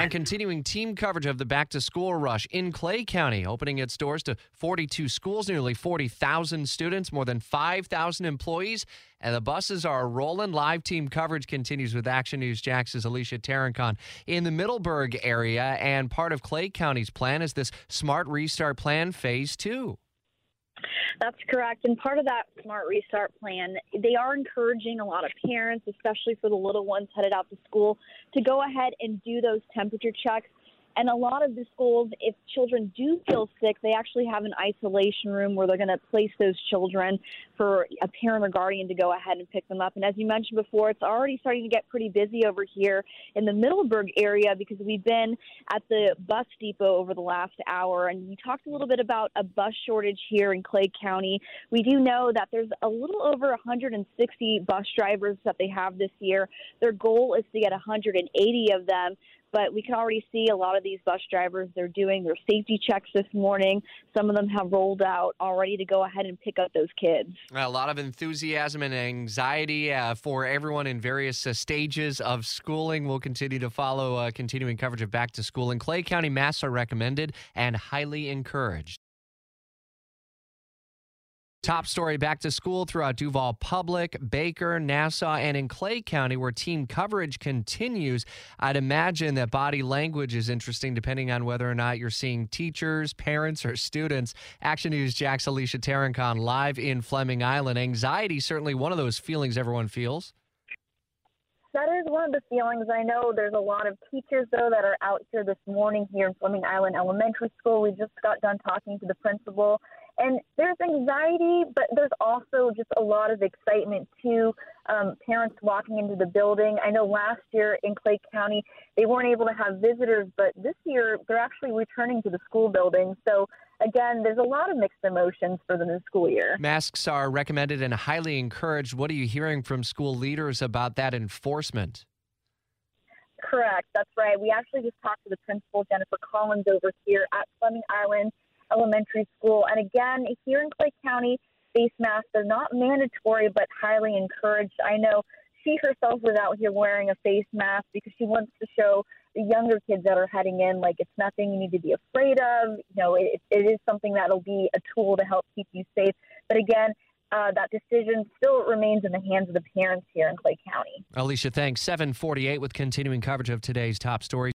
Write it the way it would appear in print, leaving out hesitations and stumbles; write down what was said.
And continuing team coverage of the back-to-school rush in Clay County, opening its doors to 42 schools, nearly 40,000 students, more than 5,000 employees, and the buses are rolling. Live team coverage continues with Action News Jax's Alicia Tarancon in the Middleburg area, and part of Clay County's plan is this Smart Restart Plan Phase 2. That's correct. And part of that Smart Restart Plan, they are encouraging a lot of parents, especially for the little ones headed out to school, to go ahead and do those temperature checks. And a lot of the schools, if children do feel sick, they actually have an isolation room where they're going to place those children for a parent or guardian to go ahead and pick them up. And as you mentioned before, it's already starting to get pretty busy over here in the Middleburg area because we've been at the bus depot over the last hour. And we talked a little bit about a bus shortage here in Clay County. We do know that there's a little over 160 bus drivers that they have this year. Their goal is to get 180 of them. But we can already see a lot of these bus drivers, they're doing their safety checks this morning. Some of them have rolled out already to go ahead and pick up those kids. A lot of enthusiasm and anxiety for everyone in various stages of schooling. We'll continue to follow continuing coverage of back to school. In Clay County, masks are recommended and highly encouraged. Top story, back to school throughout Duval Public, Baker, Nassau, and in Clay County, where team coverage continues. I'd imagine that body language is interesting depending on whether or not you're seeing teachers, parents, or students. Action News Jax, Alicia Tarancon, live in Fleming Island. Anxiety, certainly one of those feelings everyone feels. That is one of the feelings. I know there's a lot of teachers, though, that are out here this morning here in Fleming Island Elementary School. We just got done talking to the principal. And there's anxiety, but there's also just a lot of excitement, too. Parents walking into the building. I know last year in Clay County, they weren't able to have visitors, but this year they're actually returning to the school building. So, again, there's a lot of mixed emotions for the new school year. Masks are recommended and highly encouraged. What are you hearing from school leaders about that enforcement? Correct. That's right. We actually just talked to the principal, Jennifer Collins, over here at Fleming Island Elementary School. And again, here in Clay County, face masks are not mandatory, but highly encouraged. I know she herself was out here wearing a face mask because she wants to show the younger kids that are heading in, like, it's nothing you need to be afraid of. You know, it is something that'll be a tool to help keep you safe. But again, that decision still remains in the hands of the parents here in Clay County. Alicia, thanks. 7:48 with continuing coverage of today's top story.